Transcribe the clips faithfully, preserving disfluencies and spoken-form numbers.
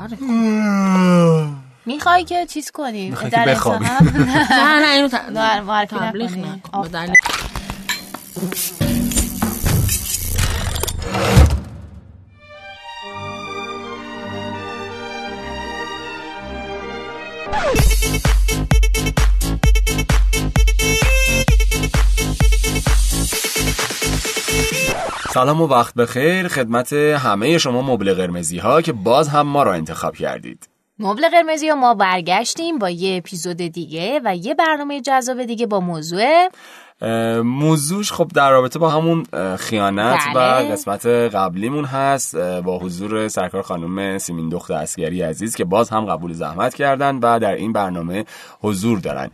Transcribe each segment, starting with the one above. آره. میخوای که چیز کنیم؟ میخوای که بخواب؟ نه نه اینو تبلیغ نکن. سلام و وقت بخیر خدمت همه شما مبل قرمزی ها که باز هم ما را انتخاب کردید. مبل قرمزی ها ما برگشتیم با یه اپیزود دیگه و یه برنامه جذاب دیگه با موضوع موضوعش خب در رابطه با همون خیانت بله. و قسمت قبلیمون هست با حضور سرکار خانم سیمین دخت عسگری عزیز که باز هم قبول زحمت کردن و در این برنامه حضور دارن.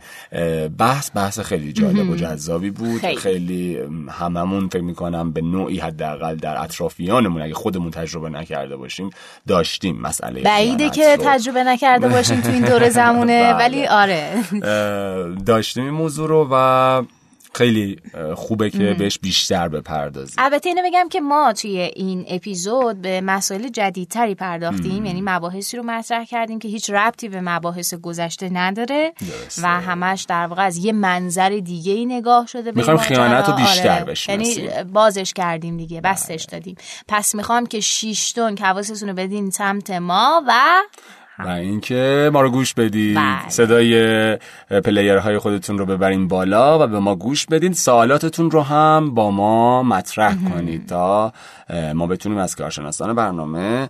بحث بحث خیلی جالب و جذابی بود. خیلی, خیلی هممون فکر میکنم به نوعی حداقل در اطرافیانمون اگه خودمون تجربه نکرده باشیم داشتیم مسئله. بعیده که تجربه نکرده باشیم تو این دوره زمونه بله. ولی آره داشتیم این موضوع رو و خیلی خوبه که مم. بهش بیشتر بپردازیم. البته اینو بگم که ما توی این اپیزود به مسائل جدیدتری پرداختیم مم. یعنی مباحثی رو مطرح کردیم که هیچ ربطی به مباحث گذشته نداره درسته. و همش در واقع از یه منظر دیگه‌ای نگاه شده به میخوایم خیانت رو بیشتر آره. بشیم یعنی بازش کردیم دیگه بستش دادیم. پس میخوام که شیش تون حواستون رو بدین سمت ما و و اینکه ما رو گوش بدید باید. صدای پلیرهای خودتون رو ببرین بالا و به ما گوش بدین. سوالاتتون رو هم با ما مطرح کنید تا ما بتونیم از کارشناسان برنامه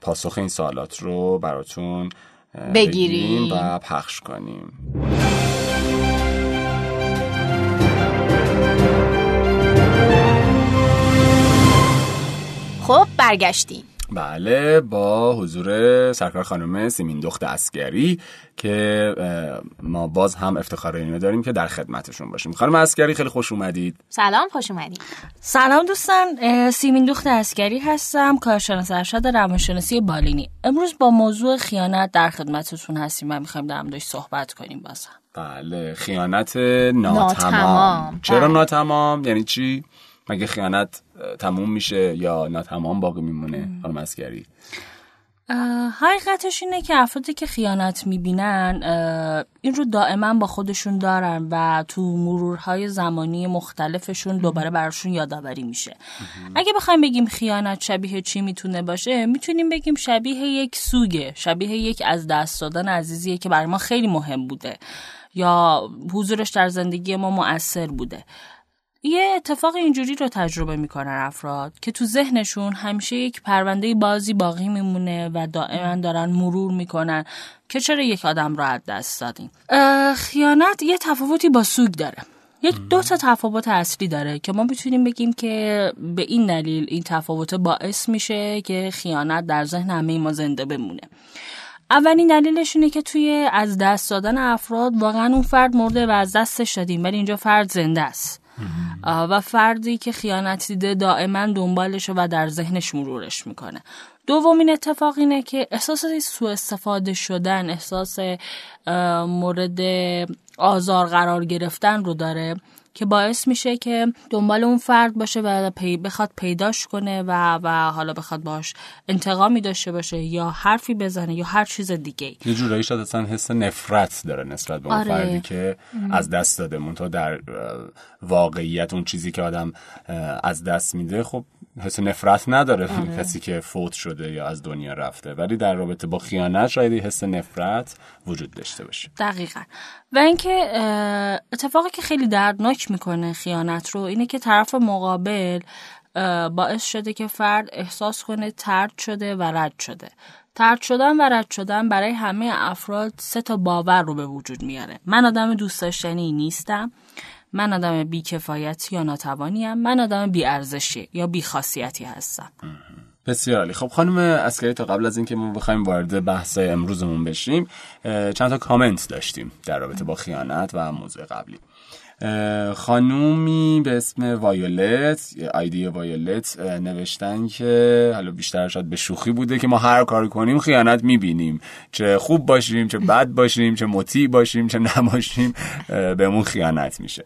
پاسخ این سوالات رو براتون بگیریم و پخش کنیم. خب برگشتیم بله با حضور سرکار خانم سیمین دخت عسگری که ما باز هم افتخار اینو داریم که در خدمتشون باشیم. خانم عسگری خیلی خوش اومدید. سلام خوش اومدید. سلام دوستان سیمین دخت عسگری هستم کارشناس ارشد روانشناسی بالینی. امروز با موضوع خیانت در خدمتتون هستیم و می‌خوایم در موردش صحبت کنیم باز هم. بله خیانت ناتمام. ناتمام. چرا بله. ناتمام یعنی چی؟ مگه خیانت تموم میشه یا ناتمام باقی میمونه خانم عسگری؟ حقیقتش اینه که افرادی که خیانت میبینن این رو دائما با خودشون دارن و تو مرورهای زمانی مختلفشون دوباره براشون یادآوری میشه. اگه بخوایم بگیم خیانت شبیه چی میتونه باشه میتونیم بگیم شبیه یک سوگه، شبیه یک از دست دادن عزیزیه که برای ما خیلی مهم بوده یا حضورش در زندگی ما مؤثر بوده. یه اتفاق اینجوری رو تجربه میکنن افراد که تو ذهنشون همیشه یک پرونده بازی باقی میمونه و دائما دارن مرور میکنن که چرا یک آدم رو از دست دادیم. خیانت یه تفاوتی با سوگ داره. یک دو تا تفاوت اصلی داره که ما میتونیم بگیم که به این دلیل این تفاوت باعث میشه که خیانت در ذهن همه ما زنده بمونه. اولین دلیلش اینه که توی از دست دادن افراد واقعا اون فرد مرده و از دستش دادیم ولی اینجا فرد زنده است. و فردی که خیانت دیده دائما دنبالش و در ذهنش مرورش میکنه. دومین اتفاق اینه که احساس سوء استفاده شدن، احساس مورد آزار قرار گرفتن رو داره که باعث میشه که دنبال اون فرد باشه و پی بخواد پیداش کنه و و حالا بخواد باش انتقامی داشته باشه یا حرفی بزنه یا هر چیز دیگه. یه جورایی شاید اصلا حس نفرت داره نسبت به اون آره. فردی که ام. از دست داده. منتها در واقعیت اون چیزی که آدم از دست میده خب حس نفرت نداره آره. کسی که فوت شده یا از دنیا رفته، ولی در رابطه با خیانت شاید حس نفرت وجود داشته باشه. دقیقاً. و اینکه اتفاقی که خیلی دردناک میکنه خیانت رو اینه که طرف مقابل باعث شده که فرد احساس کنه طرد شده و رد شده. طرد شدن و رد شدن برای همه افراد سه تا باور رو به وجود میاره. من آدم دوست داشتنی نیستم، من آدم بی‌کفایتی یا ناتوانیم، من آدم بی‌ارزشی یا بی‌خاصیتی هستم. بسیار عالی. خب خانم عسگری تا قبل از اینکه ما بخوایم وارد بحث امروزمون بشیم چند تا کامنت داشتیم در رابطه با خیانت و موضوع قبلی. خانومی به اسم وایولت، آیدی وایولت نوشتن که حالا بیشتر شاید به شوخی بوده که ما هر کاری کنیم خیانت میبینیم، چه خوب باشیم چه بد باشیم، چه مطیع باشیم چه نباشیم بهمون خیانت میشه.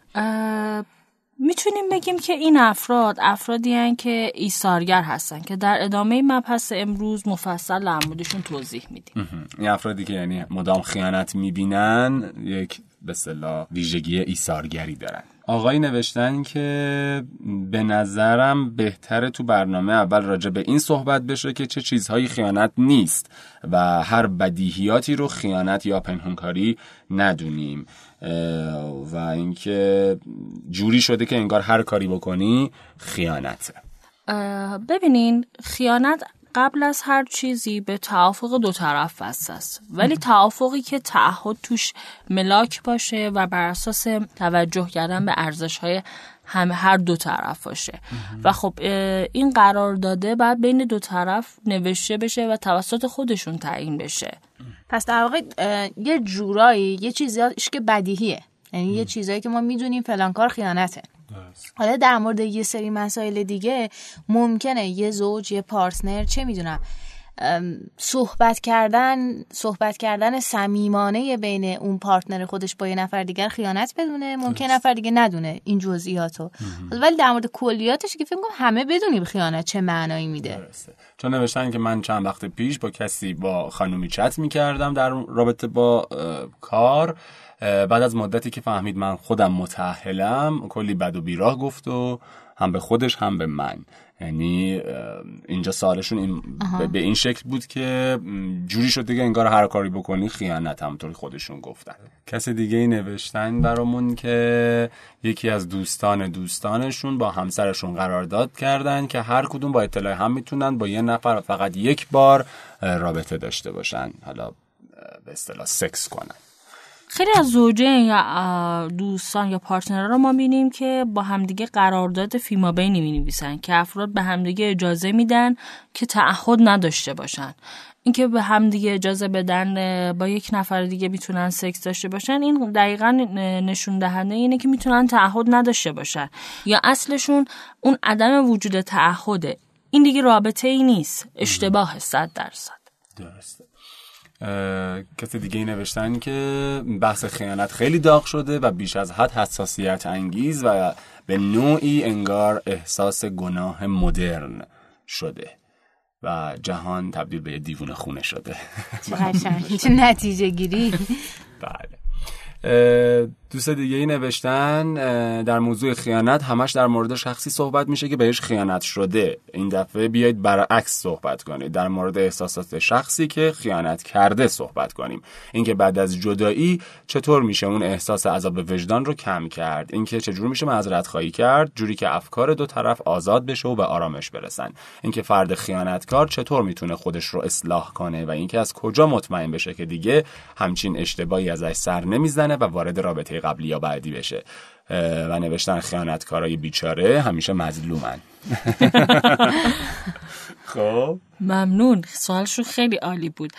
میتونیم بگیم که این افراد افرادی هستند که ایثارگر هستن که در ادامه مبحث امروز مفصل در موردشون توضیح میدیم. این افرادی که یعنی مدام خیانت میبینن یک به اصطلاح ویژگی ایثارگری دارن. آقای نوشتن که به نظرم بهتره تو برنامه اول راجع به این صحبت بشه که چه چیزهایی خیانت نیست و هر بدیهیاتی رو خیانت یا پنهانکاری ندونیم و اینکه جوری شده که انگار هر کاری بکنی خیانته. ببینین خیانت قبل از هر چیزی به توافق دو طرف بسته است، ولی توافقی که تعهد توش ملاک باشه و بر اساس توجه کردن به ارزش‌های هم هر دو طرف باشه و خب این قرار داده بعد بین دو طرف نوشته بشه و توسط خودشون تعیین بشه. پس در واقع یه جورایی یه چیزیش که بدیهیه، یعنی یه چیزایی که ما میدونیم فلان کار خیانته. حالا در مورد یه سری مسائل دیگه ممکنه یه زوج، یه پارتنر، چه میدونم، صحبت کردن صحبت کردن صمیمانه بین اون پارتنر خودش با یه نفر دیگر خیانت بدونه، ممکن نفر دیگه ندونه این جزئیاتو، ولی در مورد کلیاتش که فکر کنم همه بدونیم خیانت چه معنایی میده. درسته. چون نوشتن که من چند وقت پیش با کسی با خانومی چت میکردم در رابطه با کار، بعد از مدتی که فهمید من خودم متأهلم کلی بد و بیراه گفت و هم به خودش هم به من. یعنی اینجا سوالشون این به این شکل بود که جوری شده که انگار هر کاری بکنی خیانت، همونطوری خودشون گفتن. کسی دیگه ای نوشتن برامون که یکی از دوستان دوستانشون با همسرشون قرارداد کردن که هر کدوم با اطلاع هم میتونن با یه نفر فقط یک بار رابطه داشته باشن، حالا به اصطلاح سکس کنن. خیلی از زوجین یا دوستان یا پارتنرها رو ما می‌بینیم که با همدیگه قرارداد فیمابینی می‌نویسن که افراد به همدیگه اجازه میدن که تعهد نداشته باشن. اینکه به همدیگه اجازه بدن با یک نفر دیگه میتونن سکس داشته باشن، این دقیقاً نشون دهنده اینه که میتونن تعهد نداشته باشن یا اصلشون اون عدم وجود تعهده. این دیگه رابطه ای نیست، اشتباه صد درصد. درسته. کسی دیگه ای نوشتن که بحث خیانت خیلی داغ شده و بیش از حد حساسیت انگیز و به نوعی انگار احساس گناه مدرن شده و جهان تبدیل به یه دیوونه خونه شده. چه نتیجه گیری. بله. دوست دیگه ای نوشتن در موضوع خیانت همش در مورد شخصی صحبت میشه که بهش خیانت شده، این دفعه بیایید برعکس صحبت کنید، در مورد احساسات شخصی که خیانت کرده صحبت کنیم. اینکه بعد از جدایی چطور میشه اون احساس عذاب وجدان رو کم کرد، اینکه چجور میشه معذرت خواهی کرد جوری که افکار دو طرف آزاد بشه و به آرامش برسن، اینکه فرد خیانتکار چطور میتونه خودش رو اصلاح کنه و اینکه از کجا مطمئن بشه که دیگه همچین اشتباهی ازش سر نمیزنه و وارد رابطه قبلی یا بعدی بشه. و نوشتن خیانتکارای بیچاره همیشه مظلومن. خب ممنون، سوالشون خیلی عالی بود.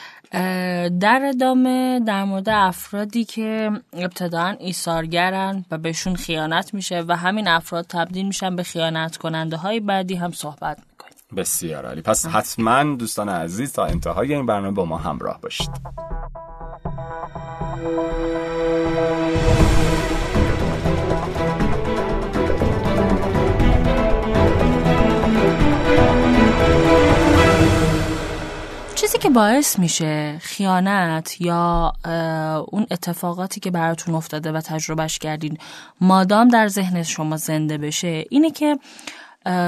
در ادامه در مورد افرادی که ابتداً ایثارگرن و بهشون خیانت میشه و همین افراد تبدیل میشن به خیانت کننده های بعدی هم صحبت میکنیم. بسیار عالی. پس حتما دوستان عزیز تا انتهای این برنامه با ما همراه باشید. چیزی که باعث میشه خیانت یا اون اتفاقاتی که براتون افتاده و تجربهش کردین مادام در ذهن شما زنده بشه، اینه که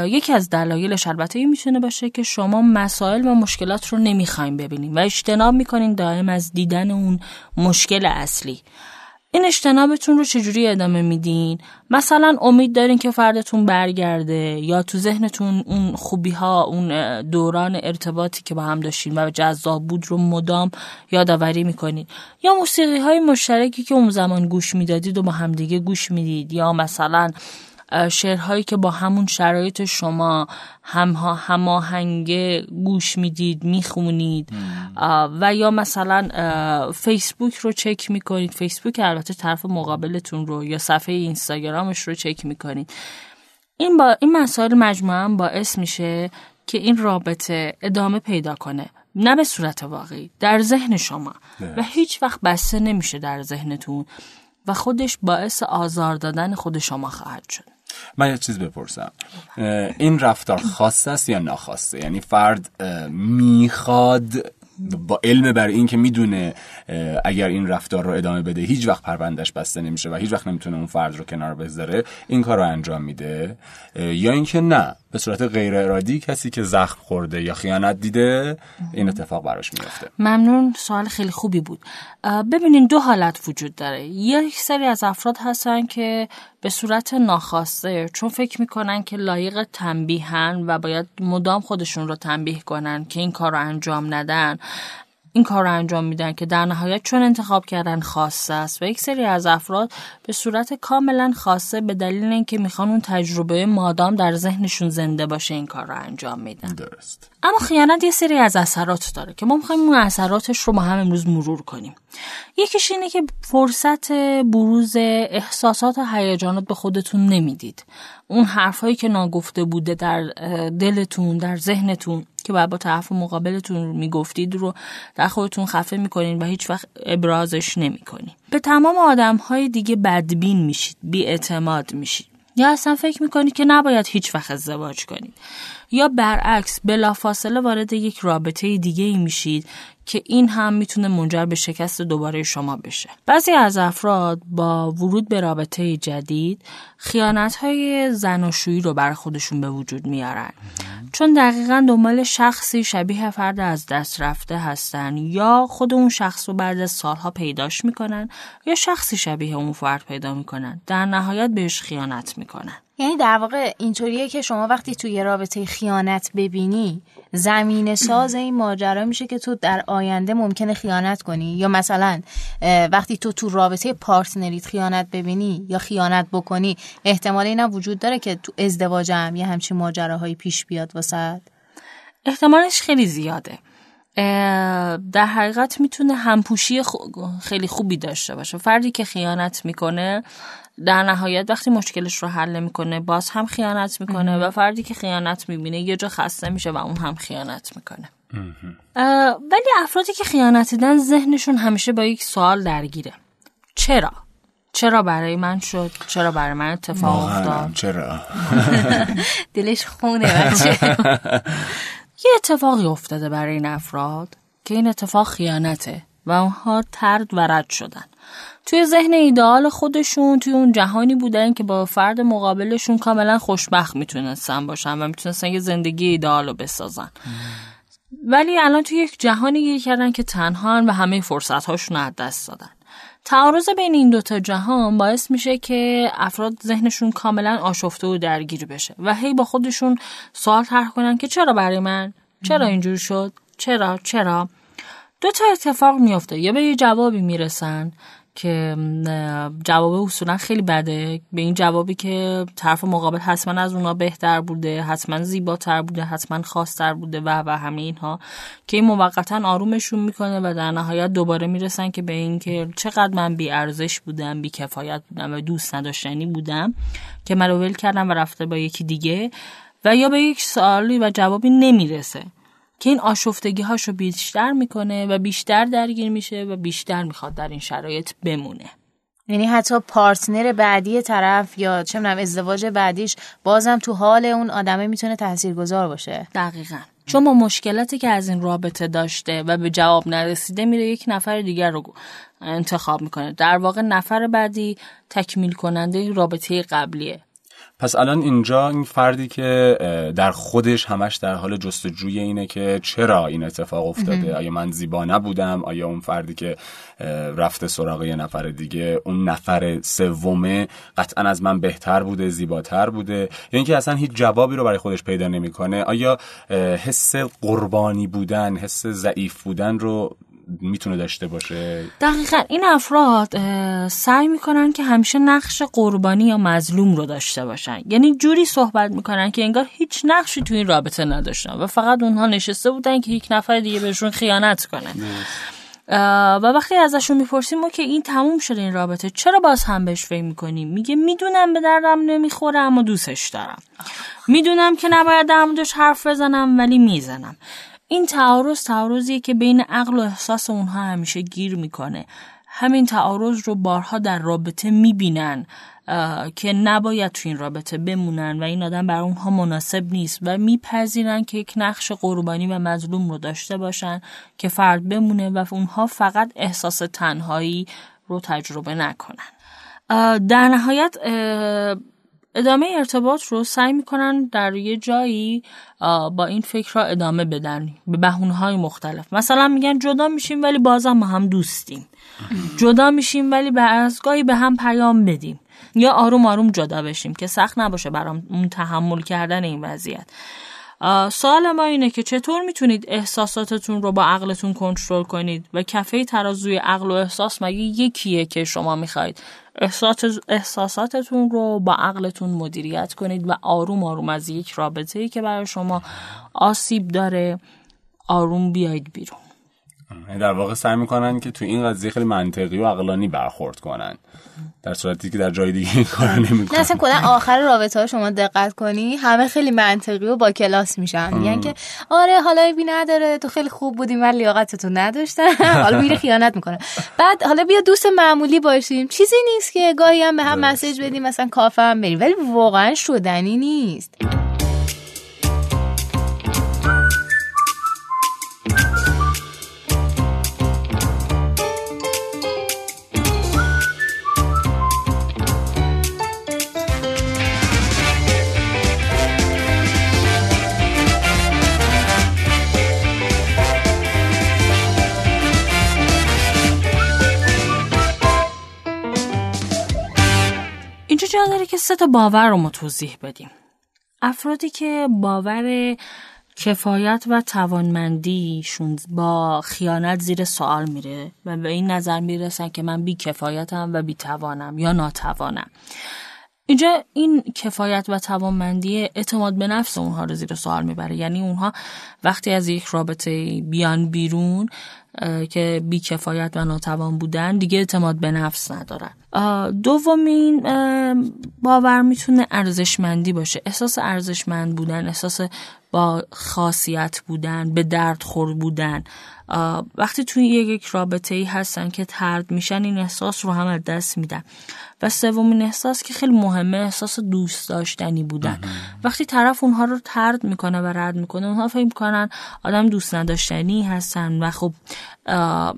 یکی از دلایلش البته این میتونه باشه که شما مسائل و مشکلات رو نمیخواین ببینین و اجتناب میکنین دائم از دیدن اون مشکل اصلی. این اجتنابتون رو چجوری ادامه میدین؟ مثلا امید دارین که فردتون برگرده یا تو ذهنتون اون خوبی ها، اون دوران ارتباطی که با هم داشتین و جذاب بود رو مدام یادآوری میکنین، یا موسیقی های مشترکی که اون زمان گوش میدادید و با هم دیگه گوش میدید، یا مثلا شعرهایی که با همون شرایط شما همها هماهنگ گوش میدید میخونید، و یا مثلا فیسبوک رو چک میکنید، فیسبوک البته طرف مقابلتون رو، یا صفحه اینستاگرامش رو چک میکنید. این با این مسائل مجموعاً باعث میشه که این رابطه ادامه پیدا کنه، نه به صورت واقعی در ذهن شما و هیچ وقت بسته نمیشه در ذهنتون و خودش باعث آزار دادن خود شما خواهد شد. من یه چیز بپرسم، این رفتار خواسته است یا ناخواسته؟ یعنی فرد میخواد با علم بر این که میدونه اگر این رفتار رو ادامه بده هیچ وقت پروندهش بسته نمیشه و هیچ وقت نمیتونه اون فرد رو کنار بذاره، این کار رو انجام میده، یا اینکه نه به صورت غیر ارادی کسی که زخم خورده یا خیانت دیده این اتفاق براش میفته؟ ممنون، سوال خیلی خوبی بود. ببینین دو حالت وجود داره. یک سری از افراد هستن که به صورت ناخواسته، چون فکر میکنن که لایق تنبیهن و باید مدام خودشون رو تنبیه کنن که این کار رو انجام ندن، این کار رو انجام میدن که در نهایت چون انتخاب کردن خواسته است. و یک سری از افراد به صورت کاملا خواسته به دلیل اینکه میخوان اون تجربه مادام در ذهنشون زنده باشه این کار رو انجام میدن. درست. اما خیانت یه سری از اثرات داره که ما میخوایم اون اثراتش رو ما هم امروز مرور کنیم. یکیش اینه که فرصت بروز احساسات و هیجانات به خودتون نمیدید. اون حرفایی که ناگفته بوده در دلتون، در ذهنتون که بعد با طرف مقابلتون میگفتید رو در خودتون خفه میکنین و هیچ وقت ابرازش نمیکنین. به تمام آدمهای دیگه بدبین میشید، بی‌اعتماد میشید، یا اصلا فکر میکنید که نباید هیچ وقت ازدواج کنید، یا برعکس بلافاصله وارد یک رابطه دیگه ای میشید که این هم میتونه منجر به شکست دوباره شما بشه. بعضی از افراد با ورود به رابطه جدید خیانت‌های زناشویی رو بر خودشون به وجود میارن، چون دقیقاً دنبال شخصی شبیه فرد از دست رفته هستن، یا خود اون شخص رو بعد از سالها پیداش میکنن یا شخصی شبیه اون فرد پیدا میکنن، در نهایت بهش خیانت میکنن. یعنی در واقع اینطوریه که شما وقتی توی رابطه خیانت ببینی، زمینه ساز این ماجرا میشه که تو در آینده ممکنه خیانت کنی، یا مثلا وقتی تو تو رابطه پارتنریت خیانت ببینی یا خیانت بکنی، احتمال اینا وجود داره که تو ازدواج هم یه همچین ماجراهایی پیش بیاد واسه؟ احتمالش خیلی زیاده. در حقیقت میتونه همپوشی خیلی خوبی داشته باشه. فردی که خیانت میکنه در نهایت وقتی مشکلش رو حل میکنه باز هم خیانت میکنه امه. و فردی که خیانت میبینه یه جا خسته میشه و اون هم خیانت میکنه. ولی افرادی که خیانت دیدن ذهنشون همیشه با یک سوال درگیره. چرا؟ چرا برای من شد؟ چرا برای من اتفاق افتاد؟ چرا؟ دلش خونه بچه. یه اتفاقی افتاده برای این افراد که این اتفاق خیانته و اونها طرد و رد شدن. توی ذهن ایدئال خودشون توی اون جهانی بودن که با فرد مقابلشون کاملا خوشبخت میتونستن باشن و میتونستن یه زندگی ایدئال رو بسازن، ولی الان توی یک جهانی گیر کردن که تنها و همه فرصت‌هاشون رو از دست دادن. تعارض بین این دوتا جهان باعث میشه که افراد ذهنشون کاملا آشفته و درگیر بشه و هی با خودشون سوال طرح کنن که چرا برای من؟ چرا اینجور شد؟ چرا؟ چرا؟ دوتا اتفاق میفته، یا به یه جوابی میرسن که جواب اصولا خیلی بده، به این جوابی که طرف مقابل حتما از اونا بهتر بوده، حتما زیباتر بوده، حتما خاص‌تر بوده و و همه اینها، که این موقتاً آرومشون میکنه و در نهایت دوباره میرسن که به این که چقدر من بی‌ارزش بودم، بی‌کفایت بودم و دوست نداشتنی بودم که من رو ول کردم و رفته با یکی دیگه، و یا به یک سوالی و جوابی نمیرسه که این آشفتگی‌هاشو بیشتر میکنه و بیشتر درگیر میشه و بیشتر میخواد در این شرایط بمونه. یعنی حتی پارتنر بعدی طرف یا چه می‌دونم ازدواج بعدیش بازم تو حال اون آدمه میتونه تاثیرگذار باشه. دقیقاً. چون با مشکلاتی که از این رابطه داشته و به جواب نرسیده میره یک نفر دیگر رو انتخاب میکنه. در واقع نفر بعدی تکمیل کننده رابطه قبلیه. پس الان اینجا این فردی که در خودش همش در حال جستجوی اینه که چرا این اتفاق افتاده، آیا من زیبا نبودم، آیا اون فردی که رفته سراغ یه نفر دیگه، اون نفر سومه قطعا از من بهتر بوده، زیباتر بوده، یا یعنی اینکه اصلا هیچ جوابی رو برای خودش پیدا نمیکنه. آیا حس قربانی بودن، حس ضعیف بودن رو میتونه داشته باشه؟ دقیقاً. این افراد سعی میکنن که همیشه نقش قربانی یا مظلوم رو داشته باشن، یعنی جوری صحبت میکنن که انگار هیچ نقشی توی این رابطه نداشتن و فقط اونها نشسته بودن که یک نفر دیگه بهشون خیانت کنه. و وقتی ازشون میپرسیم ما که این تموم شده این رابطه، چرا باز هم بهش فکر میکنیم؟ میگه میدونم به دردم نمیخوره اما دوستش دارم، میدونم که نباید در موردش حرف بزنم ولی میزنم. این تعارض تعارضیه که بین عقل و احساس اونها همیشه گیر میکنه همین تعارض رو بارها در رابطه میبینن که نباید تو این رابطه بمونن و این آدم برای اونها مناسب نیست و میپذیرن که یک نقش قربانی و مظلوم رو داشته باشن که فرد بمونه و اونها فقط احساس تنهایی رو تجربه نکنن. در نهایت ادامه ارتباط رو سعی میکنن در یه جایی با این فکر را ادامه بدن به بهونه‌های مختلف. مثلا میگن جدا میشیم ولی بازم ما هم دوستیم، جدا میشیم ولی به ازگاهی به هم پیام بدیم، یا آروم آروم جدا بشیم که سخت نباشه برام تحمل کردن این وضعیت. سوال ما اینه که چطور میتونید احساساتتون رو با عقلتون کنترل کنید و کفه ترازوی عقل و احساس مگه یکیه که شما میخواید احساساتتون رو با عقلتون مدیریت کنید و آروم آروم از یک رابطه‌ای که برای شما آسیب داره آروم بیاید بیرون. در واقع سعی میکنن که تو این قضیه خیلی منطقی و عقلانی برخورد کنن، در صورتی که در جای دیگه این کارو نمیکنن. مثلا کلا آخر رابطه ها شما دقت کنی همه خیلی منطقی و با کلاس میشن، میگن که آره حالا ایبی نداره تو خیلی خوب بودی من لیاقتتو نداشتم، حالا میره خیانت میکنه. بعد حالا بیا دوست معمولی باشیم، چیزی نیست که گاهی هم به هم مسیج بدیم، مثلا کافه هم بریم، ولی واقعا شدنی نیست. جا داره که سه تا باور رو ما توضیح بدیم. افرادی که باور کفایت و توانمندیشون با خیانت زیر سوال میره و به این نظر میرسن که من بی کفایتم و بی توانم یا ناتوانم. اینجا این کفایت و توانمندی اعتماد به نفس اونها رو زیر سوال میبره، یعنی اونها وقتی از یک رابطه بیان بیرون که بی کفایت و ناتوان بودن دیگه اعتماد به نفس ندارن. دومین باور میتونه ارزشمندی باشه، احساس ارزشمند بودن، احساس با خاصیت بودن، به درد خور بودن. وقتی توی یک رابطه ای هستن که طرد میشن این احساس رو هم از دست میدن. و سومین احساس که خیلی مهمه احساس دوست داشتنی بودن. وقتی طرف اونها رو طرد میکنه و رد میکنه اونها فکر میکنن آدم دوست نداشتنی هستن و خب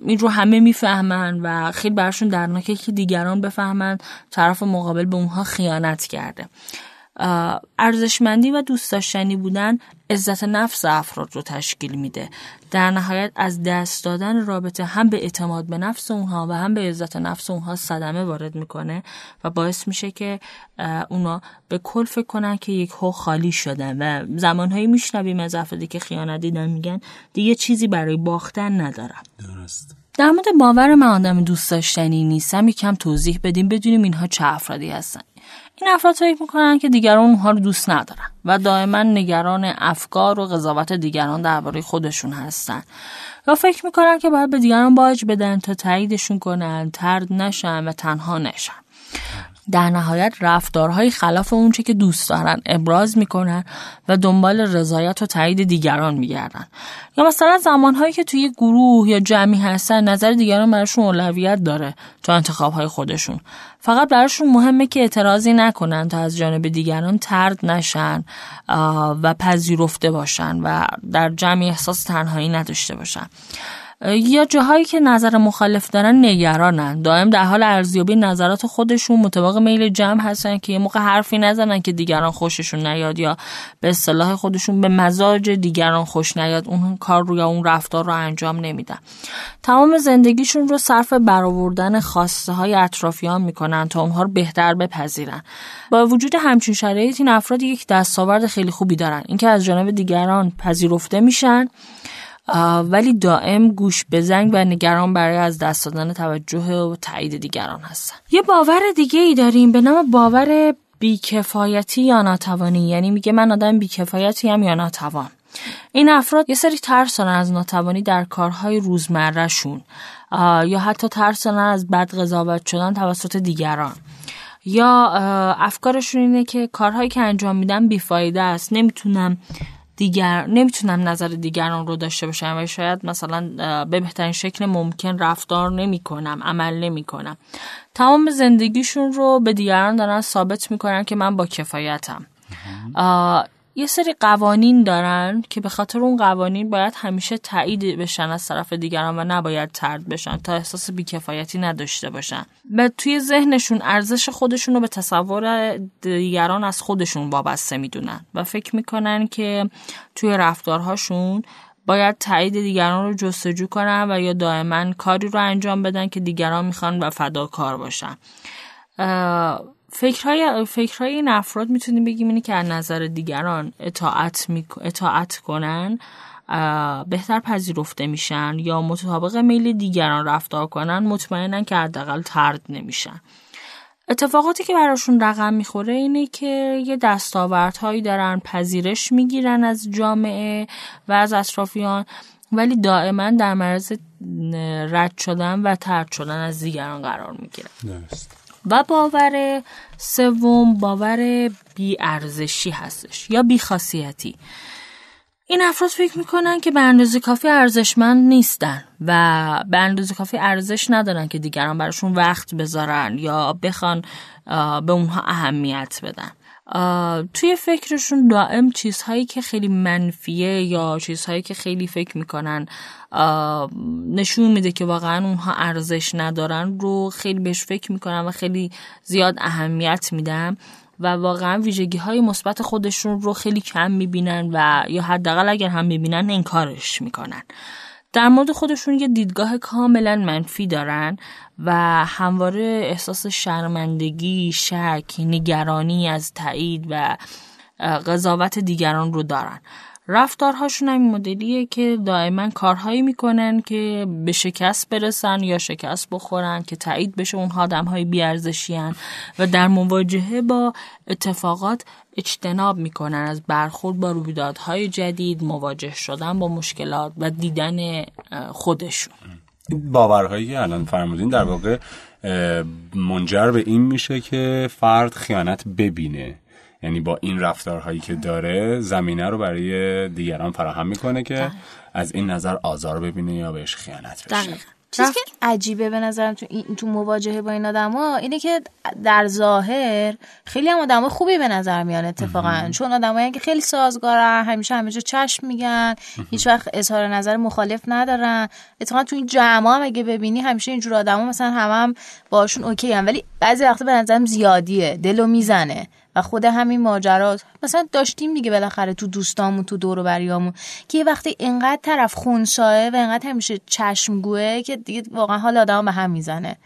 این رو همه میفهمن و خیلی براشون درناکه که دیگران بفهمن طرف مقابل به اونها خیانت کرده. ارزشمندی و دوست داشتنی بودن عزت نفس افراد رو تشکیل میده، در نهایت از دست دادن رابطه هم به اعتماد به نفس اونها و هم به عزت نفس اونها صدمه وارد میکنه و باعث میشه که اونا به کل فکر کنن که یک هو خالی شدن. و زمانهایی میشنویم از افرادی که خیانت دیدن میگن دیگه چیزی برای باختن ندارم. درست. در مورد باور من آدم دوست داشتنی نیستم یکم توضیح بدیم بدونیم اینها چه افرادی هستن. این افراد فکر میکنن که دیگران اونها رو دوست ندارن و دائما نگران افکار و قضاوت دیگران درباره خودشون هستن و فکر میکنن که باید به دیگران باج بدن تا تاییدشون کنن، طرد نشن و تنها نشن. در نهایت رفتارهای خلاف اونچه که دوست دارن ابراز میکنن و دنبال رضایت و تایید دیگران میگردن. یا مثلا زمانهایی که توی گروه یا جمعی هستن نظر دیگران براشون اولویت داره تا انتخابهای خودشون. فقط براشون مهمه که اعتراضی نکنن تا از جانب دیگران طرد نشن و پذیرفته باشن و در جمعی احساس تنهایی نداشته باشن. یا جاهایی که نظر مخالف دارن نگرانن، دائم در حال ارزیابی نظرات خودشون، مطابق میل جمع هستن که یه موقع حرفی نزنن که دیگران خوششون نیاد یا به اصطلاح خودشون به مزاج دیگران خوش نیاد اون کار رو یا اون رفتار رو انجام نمیدن. تمام زندگیشون رو صرف برآوردن خواسته های اطرافیان میکنن تا اونها رو بهتر بپذیرن. با وجود همچین شرایط این افراد یک دستاورد خیلی خوبی دارن، اینکه از جانب دیگران پذیرفته میشن ولی دائم گوش به زنگ و نگران برای از دست دادن توجه و تایید دیگران هستن. یه باور دیگه ای داریم به نام باور بیکفایتی یا ناتوانی، یعنی میگه من آدم بیکفایتیم یا ناتوان. این افراد یه سری ترس دارن از ناتوانی در کارهای روزمره شون یا حتی ترس دارن از بد قضاوت شدن توسط دیگران، یا افکارشون اینه که کارهایی که انجام میدم بیفایده است، نمیتونم دیگر نمیتونم نظر دیگران رو داشته باشم و شاید مثلا به بهترین شکل ممکن رفتار نمی کنم، عمل نمی کنم. تمام زندگیشون رو به دیگران دارن ثابت می کنن که من با کفایتم. یه سری قوانین دارن که به خاطر اون قوانین باید همیشه تایید بشن از طرف دیگران و نباید طرد بشن تا احساس بیکفایتی نداشته باشن. به توی ذهنشون ارزش خودشون رو به تصور دیگران از خودشون وابسته میدونن و فکر میکنن که توی رفتارهاشون باید تایید دیگران رو جستجو کنن و یا دائما کاری رو انجام بدن که دیگران میخوان و فداکار باشن. فکرهای فکرهای این افراد میتونیم بگیم اینه که از نظر دیگران اطاعت می اطاعت کنن بهتر پذیرفته میشن یا مطابق میل دیگران رفتار کنن مطمئنن که حداقل طرد نمیشن. اتفاقاتی که براشون رقم میخوره اینه که یه دستاوردهایی دارن، پذیرش میگیرن از جامعه و از اطرافیان، ولی دائما در معرض رد شدن و طرد شدن از دیگران قرار میگیرن. درست. و باور سوم باور بی‌ارزشی هستش یا بی‌خاصیتی. این افراد فکر میکنن که به اندازه کافی ارزشمند نیستن و به اندازه کافی ارزش ندارن که دیگران براشون وقت بذارن یا بخوان به اونها اهمیت بدن. توی فکرشون دائم چیزهایی که خیلی منفیه یا چیزهایی که خیلی فکر میکنن نشون میده که واقعا اونها ارزش ندارن رو خیلی بهش فکر میکنن و خیلی زیاد اهمیت میدن و واقعا ویژگی‌های مثبت خودشون رو خیلی کم میبینن و یا حداقل اگر هم میبینن انکارش میکنن. در مورد خودشون یه دیدگاه کاملا منفی دارن و همواره احساس شرمندگی، شک، نگرانی از تایید و قضاوت دیگران رو دارن. رفتارهاشون هم مدلیه که دائما کارهایی میکنن که به شکست برسن یا شکست بخورن که تایید بشه اونها آدم‌های بی‌ارزشی‌ان و در مواجهه با اتفاقات اجتناب میکنن از برخورد با رویدادهای جدید، مواجه شدن با مشکلات و دیدن خودشون. باورهایی که الان فرمودین در واقع منجر به این میشه که فرد خیانت ببینه، یعنی با این رفتارهایی که داره زمینه رو برای دیگران فراهم میکنه که ده. از این نظر آزار ببینه یا بهش خیانت بشه. چیزی که عجیبه به نظرم تو این تو مواجهه با این آدما اینه که در ظاهر خیلی هم آدما خوبی به نظر میان اتفاقا، چون آدمایی که خیلی سازگارن، همیشه همیشه چشم میگن، هیچ وقت اظهار نظر مخالف ندارن. اتفاقا تو این جمعا هم اگه ببینی همیشه اینجور آدما مثلا هم, هم باشون اوکی ان، ولی بعضی وقتا به نظرم زیادیه، دلو میزنه. و خود همین ماجرات مثلا داشتیم دیگه بالاخره تو دوستامون، تو دور و بریامون، که یه وقتی اینقدر طرف خونسایه و اینقدر همیشه چشمگوئه که دیگه واقعا حال آدم به هم میزنه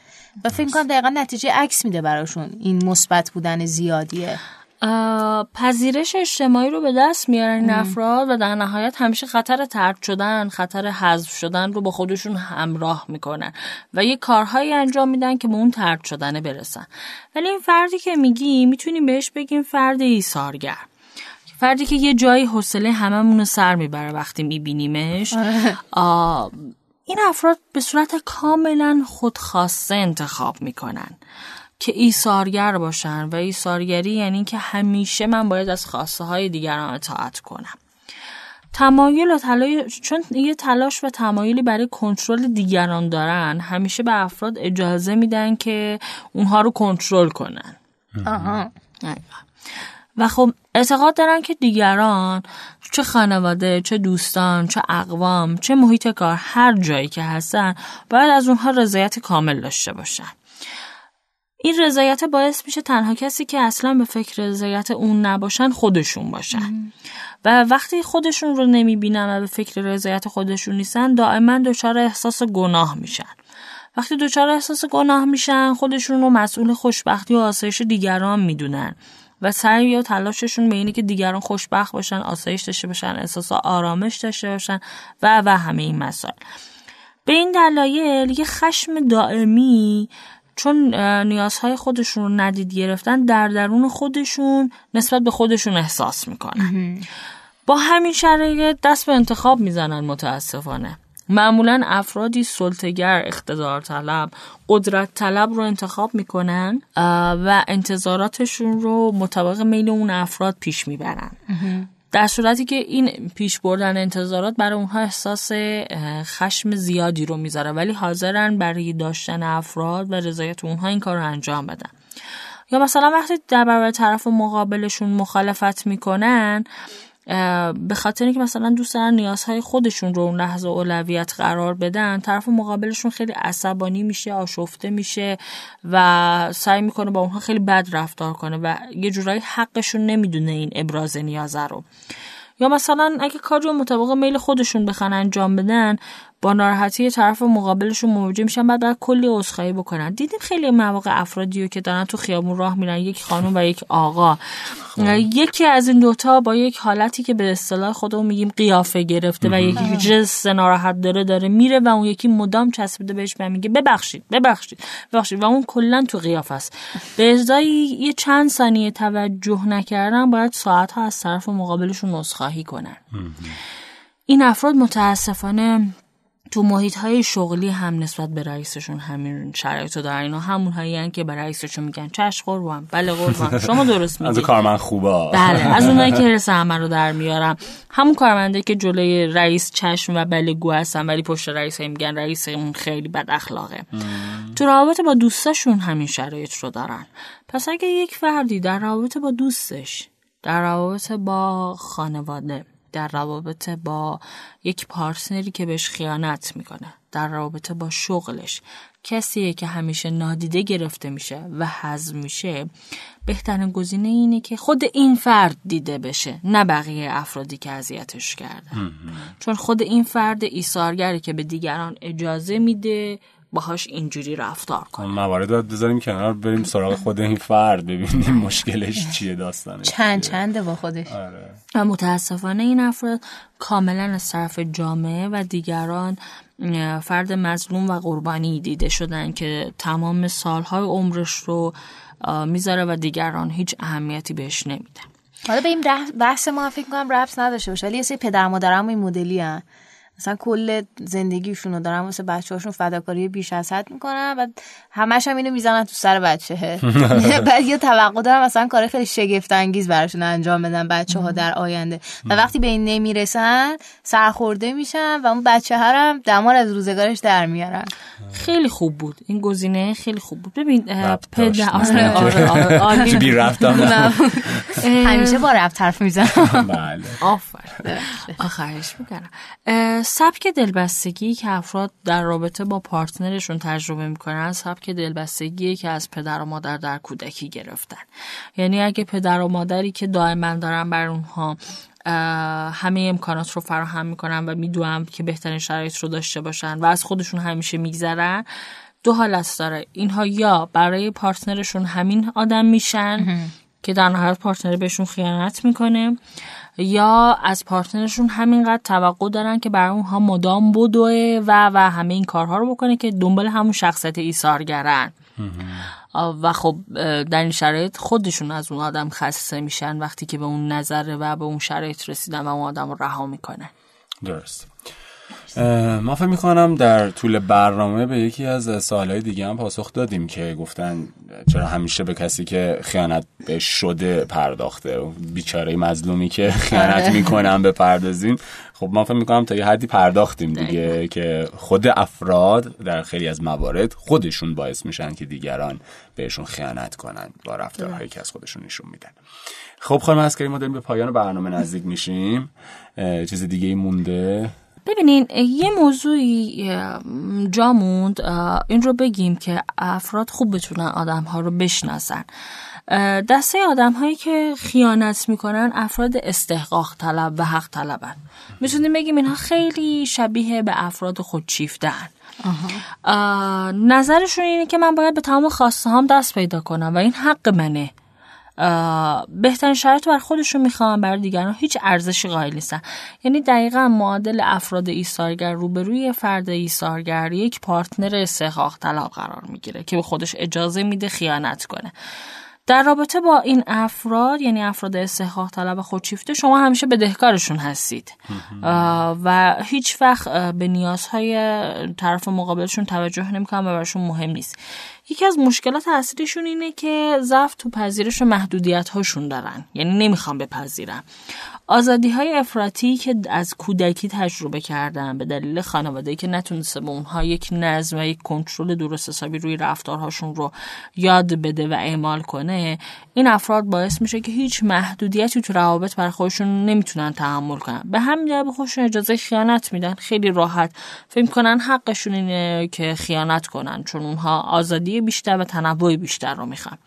و فکر می‌کنم دقیقاً نتیجه عکس میده براشون این مثبت بودن زیادیه. پذیرش اجتماعی رو به دست میارن این افراد و در نهایت همیشه خطر طرد شدن، خطر حذف شدن رو با خودشون همراه میکنن و یه کارهایی انجام میدن که به اون طرد شدنه برسن. ولی این فردی که میگی میتونیم بهش بگیم فرد ایثارگر، فردی که یه جایی حوصله هممون رو سر میبره وقتی میبینیمش. این افراد به صورت کاملا خودخواسته انتخاب میکنن که ایثارگر باشن و ایثارگری یعنی که همیشه من باید از خواسته های دیگران اطاعت کنم. تمایل و تلاش، چون یه تلاش و تمایلی برای کنترل دیگران دارن، همیشه به افراد اجازه میدن که اونها رو کنترل کنن. آها. و خب اعتقاد دارن که دیگران، چه خانواده، چه دوستان، چه اقوام، چه محیط کار، هر جایی که هستن، باید از اونها رضایت کامل داشته باشن. این رضایت باعث میشه تنها کسی که اصلا به فکر رضایت اون نباشن خودشون باشن. مم. و وقتی خودشون رو نمیبینن و به فکر رضایت خودشون نیستن، دائما دچار احساس گناه میشن. وقتی دچار احساس گناه میشن، خودشون رو مسئول خوشبختی و آسایش دیگران میدونن و سعی و تلاششون به اینه که دیگران خوشبخت باشن، آسایش داشته باشن، احساس آرامش داشته باشن و و همه این مسائل. به این دلایل یه خشم دائمی، چون نیازهای خودشون رو ندید گرفتن، در درون خودشون نسبت به خودشون احساس میکنن. با همین شرایط دست به انتخاب میزنن. متاسفانه معمولا افرادی سلطه‌گر، اقتدار طلب، قدرت طلب رو انتخاب میکنن و انتظاراتشون رو مطابق میل اون افراد پیش میبرن. در صورتی که این پیش بردن انتظارات برای اونها احساس خشم زیادی رو میذاره، ولی حاضرن برای داشتن افراد و رضایت اونها این کار رو انجام بدن. یا مثلا وقتی در برابر طرف مقابلشون مخالفت میکنن، به خاطر اینکه مثلا دوست دارن نیازهای خودشون رو اون لحظه اولویت قرار بدن، طرف مقابلشون خیلی عصبانی میشه، آشفته میشه و سعی میکنه با اونها خیلی بد رفتار کنه و یه جورایی حقشون نمیدونه این ابراز نیازه رو. یا مثلا اگه کاری رو مطابق میل خودشون بخوان انجام بدن، با ناراحتی طرف مقابلشون مواجه میشن، بعد بعد کلی عذرخواهی بکنن. دیدیم خیلی مواقع افرادیو که دارن تو خیابون راه میرن، یک خانم و یک آقا، یکی از این دوتا با یک حالتی که به اصطلاح خودمون میگیم قیافه گرفته و یکی جس ناراحت داره داره میره و اون یکی مدام چسبیده بهش و میگه ببخشید ببخشید ببخشید و اون کلا تو قیافه است. به ازای یه چند ثانیه توجه نکردن باید ساعت ها از طرف مقابلشون عذرخواهی کنن. این افراد متاسفانه تو محیط های شغلی هم نسبت به رئیسشون همین شرایطو دارن. اینا همون هایی ان که به رئیسشون میگن چش قربان، بله قربان شما درست میگید، از کارمند خوبه، بله از اونایی که رس همه رو در میارم، همون کارمنده که جلوی رئیس چشم و بله گو هستن ولی پشت رئیس هم میگن رئیسمون خیلی بد اخلاقه. تو روابط با دوستاشون همین شرایط رو دارن. پس اگه یک فردی در روابط با دوستش، در روابط با خانواده، در روابط با یک پارتنری که بهش خیانت میکنه، در رابطه با شغلش کسیه که همیشه نادیده گرفته میشه و هضم میشه، بهترین گزینه اینه که خود این فرد دیده بشه، نه بقیه افرادی که اذیتش کردن. چون خود این فرد ایثارگره که به دیگران اجازه میده باهاش اینجوری رفتار کنه. موارد رو بذاریم کنار، بریم سراغ خود این فرد، ببینیم مشکلش چیه، داستانش چند چنده با خودش. آره. و متاسفانه این افراد کاملا از طرف جامعه و دیگران فرد مظلوم و قربانی دیده شدن که تمام سالهای عمرش رو میذاره و دیگران هیچ اهمیتی بهش نمیدن. حالا به این بحث ما فکر می‌کنم ربط نداشته باشه، ولی یه سری پدر مادرام این مدلی ان، مثلا کل زندگیشون رو دارن واسه بچه‌هاشون فداکاری بیش از حد میکنن و همش هم اینو میزنن تو سر بچه‌ه. بعد یه توقع دارن مثلا کار خیلی شگفت انگیز براشون انجام بدن بچه‌ها در آینده و وقتی به این نمیرسن سرخورده میشن و اون بچه‌ها هم دمار از روزگارش در میارن. خیلی خوب بود این گزینه، خیلی خوب بود. ببین پدر آره بی رفتم همیشه با رفت طرف میزنم. بله آفرین، آخرش میکنم. سبک دلبستگی که افراد در رابطه با پارتنرشون تجربه میکنن، سبک دلبستگی که از پدر و مادر در کودکی گرفتن. یعنی اگه پدر و مادری که دائما دارن بر اونها همه امکانات رو فراهم میکنن و میدونن که بهترین شرایط رو داشته باشن و از خودشون همیشه میگذرن، دو حالت داره. اینها یا برای پارتنرشون همین آدم میشن که در نهایت پارتنر بهشون خیانت میکنه، یا از پارتنرشون همینقدر توقع دارن که برای اونها مدام بدوه و و همه این کارها رو بکنه که دنبال همون شخصیت ایثارگرن و خب در این شرایط خودشون از اون آدم خسته میشن وقتی که به اون نظر و به اون شرایط رسیدن و اون آدم رو رها میکنن. درست. ما فکر میکنم در طول برنامه به یکی از سوالهای دیگه هم پاسخ دادیم که گفتن چرا همیشه به کسی که خیانت شده پرداخته، بیچاره مظلومی که خیانت میکنن به پردازیم. خب ما فکر میکنم تا یه حدی پرداختیم دیگه که خود افراد در خیلی از موارد خودشون باعث میشن که دیگران بهشون خیانت کنن با رفتارهایی که از خودشون نشون میدن. خب خانم عسگری ما داریم به پایان برنامه نزدیک میشیم، چیز دیگه مونده؟ ببینین یه موضوعی جا موند، این رو بگیم که افراد خوب بتونن آدم‌ها رو بشناسن. دسته آدم‌هایی که خیانت میکنن افراد استحقاق طلب و حق طلبن. میتونیم بگیم اینها خیلی شبیه به افراد خودشیفته‌ان. نظرشون اینه که من باید به تمام خواسته هام دست پیدا کنم و این حق منه. بهترین شرایط بر خودشون میخوان، برای دیگران هیچ ارزشی قائل نیستن. یعنی دقیقاً معادل افراد ایثارگر روبروی فرد ایثارگر یک پارتنر استحقاق طلب قرار میگیره که به خودش اجازه میده خیانت کنه. در رابطه با این افراد، یعنی افراد استحقاق طلب خودشیفته، شما همیشه بدهکارشون هستید و هیچ وقت به نیازهای طرف مقابلشون توجه نمی‌کنن و براشون مهم نیست. یکی از مشکلات اصلیشون اینه که ضعف تو پذیرش و محدودیت‌هاشون دارن، یعنی نمیخوام بپذیرن. آزادی‌های افراطی که از کودکی تجربه کردن به دلیل خانواده‌ای که نتونسته به اونها یک نظم و یک کنترل درست حسابی روی رفتارهاشون رو یاد بده و اعمال کنه، این افراد باعث میشه که هیچ محدودیتی تو روابط برای خودشون نمیتونن تحمل کنن. به همین دلیل به خودشون اجازه خیانت میدن، خیلی راحت فکر می‌کنن حقشون اینه که خیانت کنن، چون اونها آزادی بیشتر و تنوع بیشتر رو میخوان.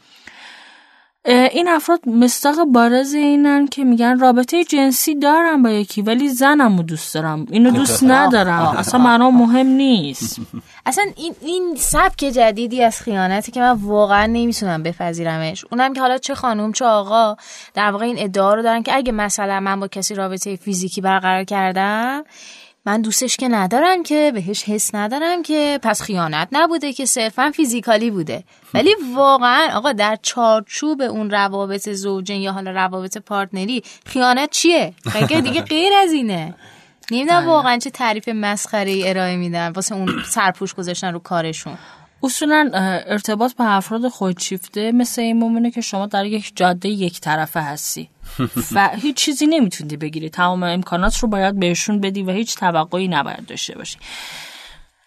این افراد مصداق بارز اینن که میگن رابطه جنسی دارم با یکی ولی زنمو دوست دارم، اینو دوست ندارم، اصلا برام مهم نیست. اصلا این این سبک جدیدی از خیانتی که من واقعا نمیتونم بپذیرمش. اونم که حالا چه خانم چه آقا در واقع این ادعا رو دارن که اگه مثلا من با کسی رابطه فیزیکی برقرار کردم، من دوستش که ندارم، که بهش حس ندارم، که پس خیانت نبوده، که صرفا فیزیکالی بوده. ولی واقعا آقا در چارچوب اون روابط زوجین یا حالا روابط پارتنری خیانت چیه؟ خیلی دیگه غیر از اینه. نمیدونم واقعا چه تعریف مسخره‌ای ارائه میدن واسه اون سرپوش گذاشتن رو کارشون. اصولاً ارتباط با افراد خودشیفته مثل این مومنه که شما در یک جاده یک طرفه هستی و هیچ چیزی نمیتونی بگیری، تمام امکانات رو باید بهشون بدی و هیچ توقعی نباید داشته باشی.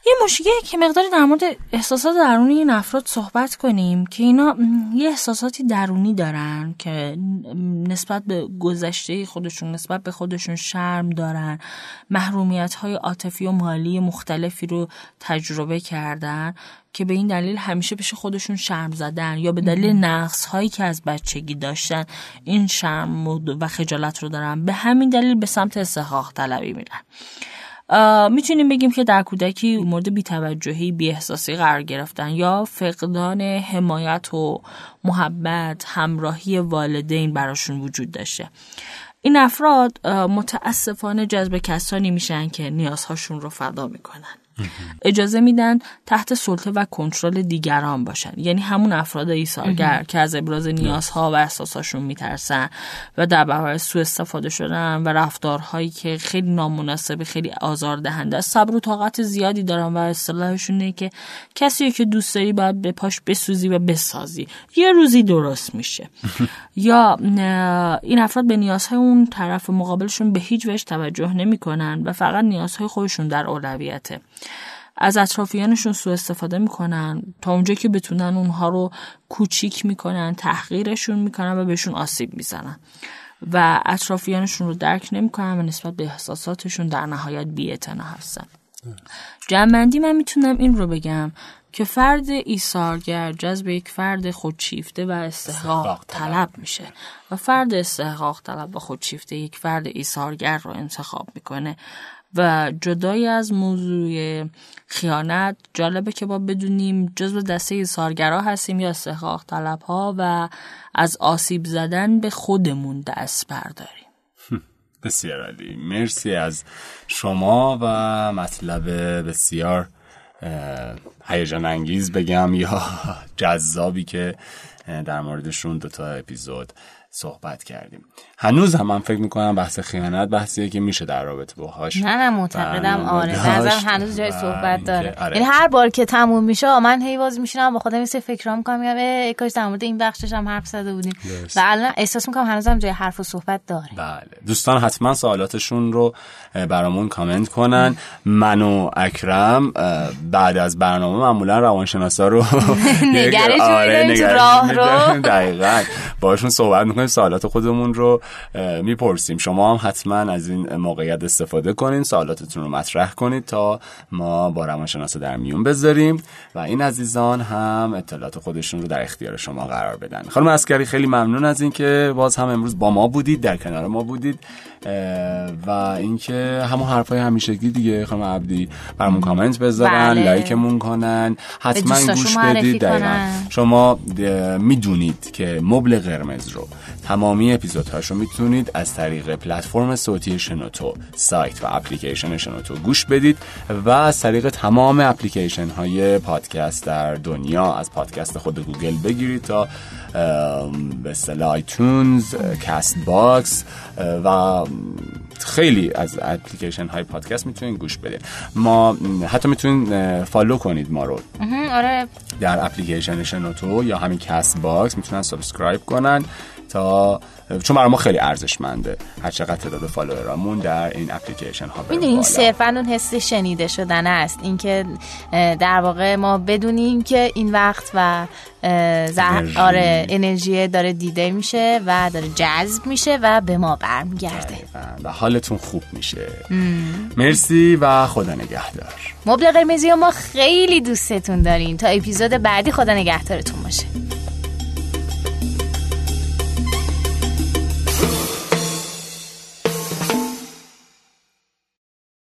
یه مشکلی که مقداری در مورد احساسات درونی این افراد صحبت کنیم که اینا یه احساساتی درونی دارن که نسبت به گذشته خودشون، نسبت به خودشون شرم دارن، محرومیت‌های عاطفی و مالی مختلفی رو تجربه کردن که به این دلیل همیشه پیش خودشون شرم زدن، یا به دلیل نقص‌هایی که از بچگی داشتن این شرم و خجالت رو دارن، به همین دلیل به سمت استحقاق طلبی میرن. میتونیم بگیم که در کودکی مورد بی‌توجهی، بی‌احساسی قرار گرفتن یا فقدان حمایت و محبت، همراهی والدین براشون وجود داشته. این افراد متاسفانه جذب کسانی میشن که نیازهاشون رو فدا میکنن. اجازه میدن تحت سلطه و کنترل دیگران باشن، یعنی همون افراد ایثارگر که از ابراز نیازها و احساساشون میترسن و در برابر سوء استفاده شدن و رفتارهایی که خیلی نامناسب، خیلی آزاردهنده است، صبر و طاقت زیادی دارن و اصطلاحشون اینه که کسی که دوست داری باید به پاش بسوزی و بسازی، یه روزی درست میشه. یا این افراد به نیازهای اون طرف مقابلشون به هیچ وجه توجه نمیکنن و فقط نیازهای خودشون در اولویته. از اطرافیانشون سوء استفاده میکنن، تا اونجا که بتونن اونها رو کوچیک میکنن، تحقیرشون میکنن و بهشون آسیب میزنن و اطرافیانشون رو درک نمیکنن و نسبت به احساساتشون در نهایت بی‌اعتنا هستن. جمع‌بندی من میتونم این رو بگر که فرد ایثارگر جذب یک فرد خودشیفته و استحقاق طلب میشه و فرد استحقاق طلب و خودشیفته یک فرد ایثارگر رو انتخاب میکنه. و جدای از موضوع خیانت، جالبه که با بدونیم جزو دسته ایثارگرا هستیم یا استحقاق طلب‌ها و از آسیب زدن به خودمون دست برداریم. بسیار عالی، مرسی از شما و مطلب بسیار هیجان انگیز بگم یا جذابی که در موردشون دو تا اپیزود صحبت کردیم. هنوز هم من فکر میکنم بحث خیانت بحثیه که میشه در رابطه باهاش. نه نه معتقدم آره، نظرم هنوز جای صحبت داره. آره. این هر بار که تموم میشه من هیواز میشینم با خودم این سه فکرام میکنم، میگم ای کاش در مورد این بخشش هم حرف زده بودیم. yes. و الان احساس میکنم هنوزم جای حرف و صحبت داره. بله دوستان حتما سوالاتشون رو برامون کامنت کنن. من و اکرم بعد از برنامه معمولا روانشناسا رو نگرشون تو راه رو دقیقاً باهاشون صحبت سوالات خودمون رو میپرسیم. شما هم حتما از این موقعیت استفاده کنین، سوالاتتون رو مطرح کنید تا ما با روانشناسا در میون بذاریم و این عزیزان هم اطلاعات خودشون رو در اختیار شما قرار بدن. خانم عسگری خیلی ممنون از این که باز هم امروز با ما بودید، در کنار ما بودید و اینکه همون حرفای همیشگی دیگه خانم عبدی برامون کامنت بذارن، بله. لایکمون کنن، حتما گوش بدید. شما میدونید که مبل قرمز رو تمامی اپیزودهاشو میتونید از طریق پلتفرم صوتی شنوتو، سایت و اپلیکیشن شنوتو گوش بدید و از طریق تمام اپلیکیشن های پادکست در دنیا، از پادکست خود گوگل بگیرید تا به اصطلاح آیتونز، کست باکس و خیلی از اپلیکیشن های پادکست میتونید گوش بدید. ما حتی میتونید فالو کنید ما رو. آره. در اپلیکیشن شنوتو یا همین کست باکس میتونن سابسکرایب کنن تا چون برای ما خیلی ارزشمنده هر چقدر تعداد فالوورامون در این اپلیکیشن ها بره. این صرفاً اون حس شنیده شدن است، اینکه در واقع ما بدونیم که این وقت و زحمت آره انرژی داره دیده میشه و داره جذب میشه و به ما برمیگرده و حالتون خوب میشه. مم. مرسی و خدا نگهدار. مبل قرمزی ما خیلی دوستتون داریم. تا اپیزود بعدی خدا نگهدارتون باشه.